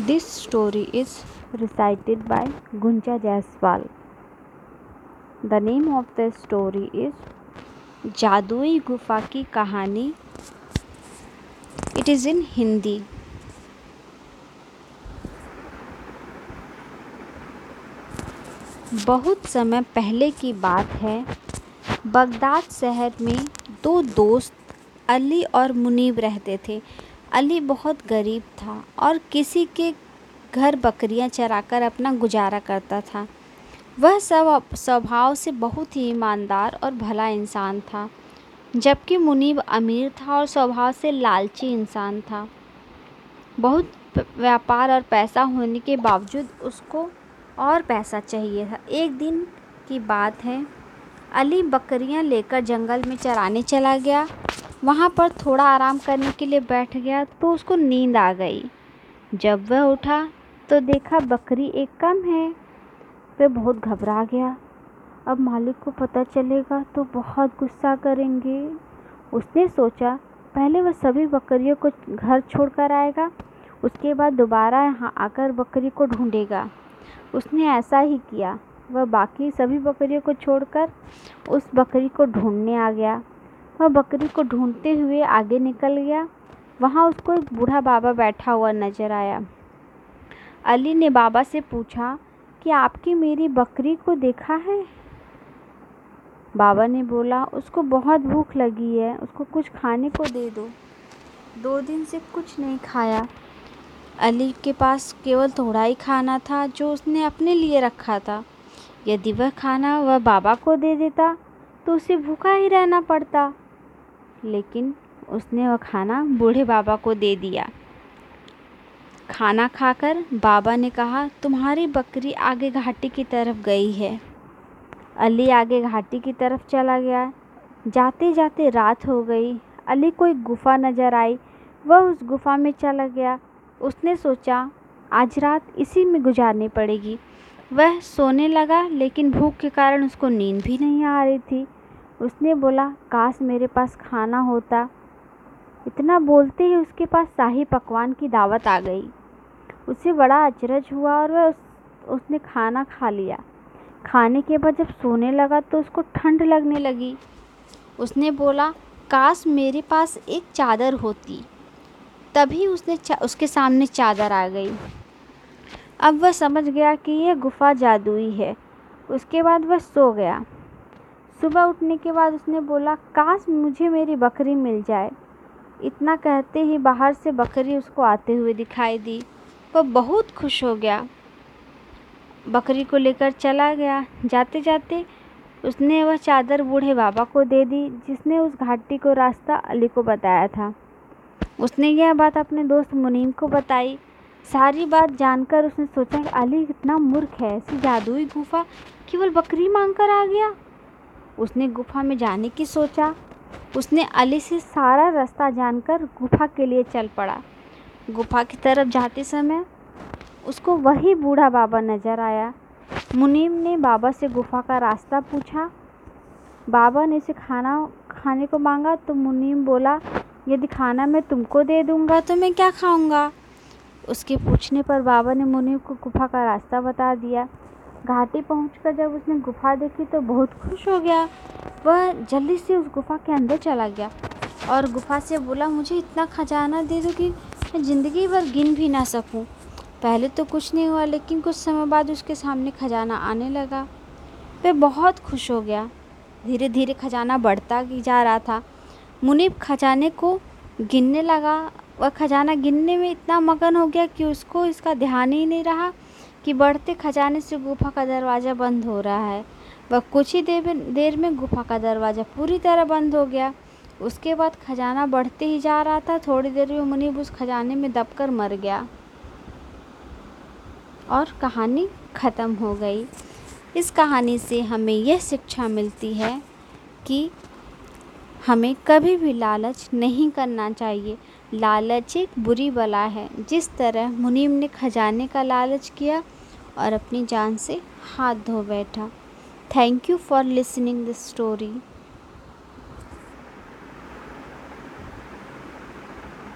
This story is recited by Gunja Jaiswal. The name of the story is जादुई गुफा की कहानी। It is in Hindi. बहुत समय पहले की बात है, बगदाद शहर में दो दोस्त अली और मुनीब रहते थे। अली बहुत गरीब था और किसी के घर बकरियां चराकर अपना गुजारा करता था। वह स्वभाव से बहुत ही ईमानदार और भला इंसान था, जबकि मुनीब अमीर था और स्वभाव से लालची इंसान था। बहुत व्यापार और पैसा होने के बावजूद उसको और पैसा चाहिए था। एक दिन की बात है, अली बकरियां लेकर जंगल में चराने चला गया। वहाँ पर थोड़ा आराम करने के लिए बैठ गया तो उसको नींद आ गई। जब वह उठा तो देखा बकरी एक कम है। वह बहुत घबरा गया। अब मालिक को पता चलेगा तो बहुत गुस्सा करेंगे। उसने सोचा पहले वह सभी बकरियों को घर छोड़कर आएगा, उसके बाद दोबारा यहाँ आकर बकरी को ढूंढेगा। उसने ऐसा ही किया। वह बाकी सभी बकरियों को छोड़कर उस बकरी को ढूंढने आ गया। वह बकरी को ढूंढते हुए आगे निकल गया। वहाँ उसको एक बूढ़ा बाबा बैठा हुआ नजर आया। अली ने बाबा से पूछा कि आपकी मेरी बकरी को देखा है? बाबा ने बोला, उसको बहुत भूख लगी है, उसको कुछ खाने को दे दो। 2 दिन से कुछ नहीं खाया। अली के पास केवल थोड़ा ही खाना था जो उसने अपने लिए रखा था। यदि वह खाना वह बाबा को दे देता तो उसे भूखा ही रहना पड़ता, लेकिन उसने वह खाना बूढ़े बाबा को दे दिया। खाना खाकर बाबा ने कहा, तुम्हारी बकरी आगे घाटी की तरफ गई है। अली आगे घाटी की तरफ चला गया। जाते जाते रात हो गई। अली को एक गुफा नज़र आई। वह उस गुफा में चला गया। उसने सोचा आज रात इसी में गुजारनी पड़ेगी। वह सोने लगा, लेकिन भूख के कारण उसको नींद भी नहीं आ रही थी। उसने बोला, काश मेरे पास खाना होता। इतना बोलते ही उसके पास शाही पकवान की दावत आ गई। उसे बड़ा अचरज हुआ और वह उसने खाना खा लिया। खाने के बाद जब सोने लगा तो उसको ठंड लगने लगी। उसने बोला, काश मेरे पास एक चादर होती। तभी उसके सामने चादर आ गई। अब वह समझ गया कि यह गुफा जादुई है। उसके बाद वह सो गया। सुबह उठने के बाद उसने बोला, काश मुझे मेरी बकरी मिल जाए। इतना कहते ही बाहर से बकरी उसको आते हुए दिखाई दी। वह बहुत खुश हो गया। बकरी को लेकर चला गया। जाते जाते उसने वह चादर बूढ़े बाबा को दे दी, जिसने उस घाटी को रास्ता अली को बताया था। उसने यह बात अपने दोस्त मुनीम को बताई। सारी बात जानकर उसने सोचा कि अली इतना मूर्ख है, ऐसी जादुई गुफा केवल बकरी मांगकर आ गया। उसने गुफा में जाने की सोचा। उसने अली से सारा रास्ता जानकर गुफा के लिए चल पड़ा। गुफा की तरफ जाते समय उसको वही बूढ़ा बाबा नज़र आया। मुनीम ने बाबा से गुफा का रास्ता पूछा। बाबा ने उसे खाना खाने को मांगा तो मुनीम बोला, यदि खाना मैं तुमको दे दूँगा तो मैं क्या खाऊँगा? उसके पूछने पर बाबा ने मुनीब को गुफा का रास्ता बता दिया। घाटी पहुंचकर जब उसने गुफा देखी तो बहुत खुश हो गया। वह जल्दी से उस गुफा के अंदर चला गया और गुफा से बोला, मुझे इतना खजाना दे दो कि मैं ज़िंदगी भर गिन भी ना सकूं। पहले तो कुछ नहीं हुआ, लेकिन कुछ समय बाद उसके सामने खजाना आने लगा। वह बहुत खुश हो गया। धीरे धीरे खजाना बढ़ता जा रहा था। मुनीब खजाने को गिनने लगा। वह खजाना गिनने में इतना मगन हो गया कि उसको इसका ध्यान ही नहीं रहा कि बढ़ते खजाने से गुफा का दरवाज़ा बंद हो रहा है। वह कुछ ही देर में गुफा का दरवाज़ा पूरी तरह बंद हो गया। उसके बाद खजाना बढ़ते ही जा रहा था। थोड़ी देर में मुनीब उस खजाने में दबकर मर गया और कहानी ख़त्म हो गई। इस कहानी से हमें यह शिक्षा मिलती है कि हमें कभी भी लालच नहीं करना चाहिए। लालच एक बुरी बला है। जिस तरह मुनीम ने खजाने का लालच किया और अपनी जान से हाथ धो बैठा। Thank you for listening this story.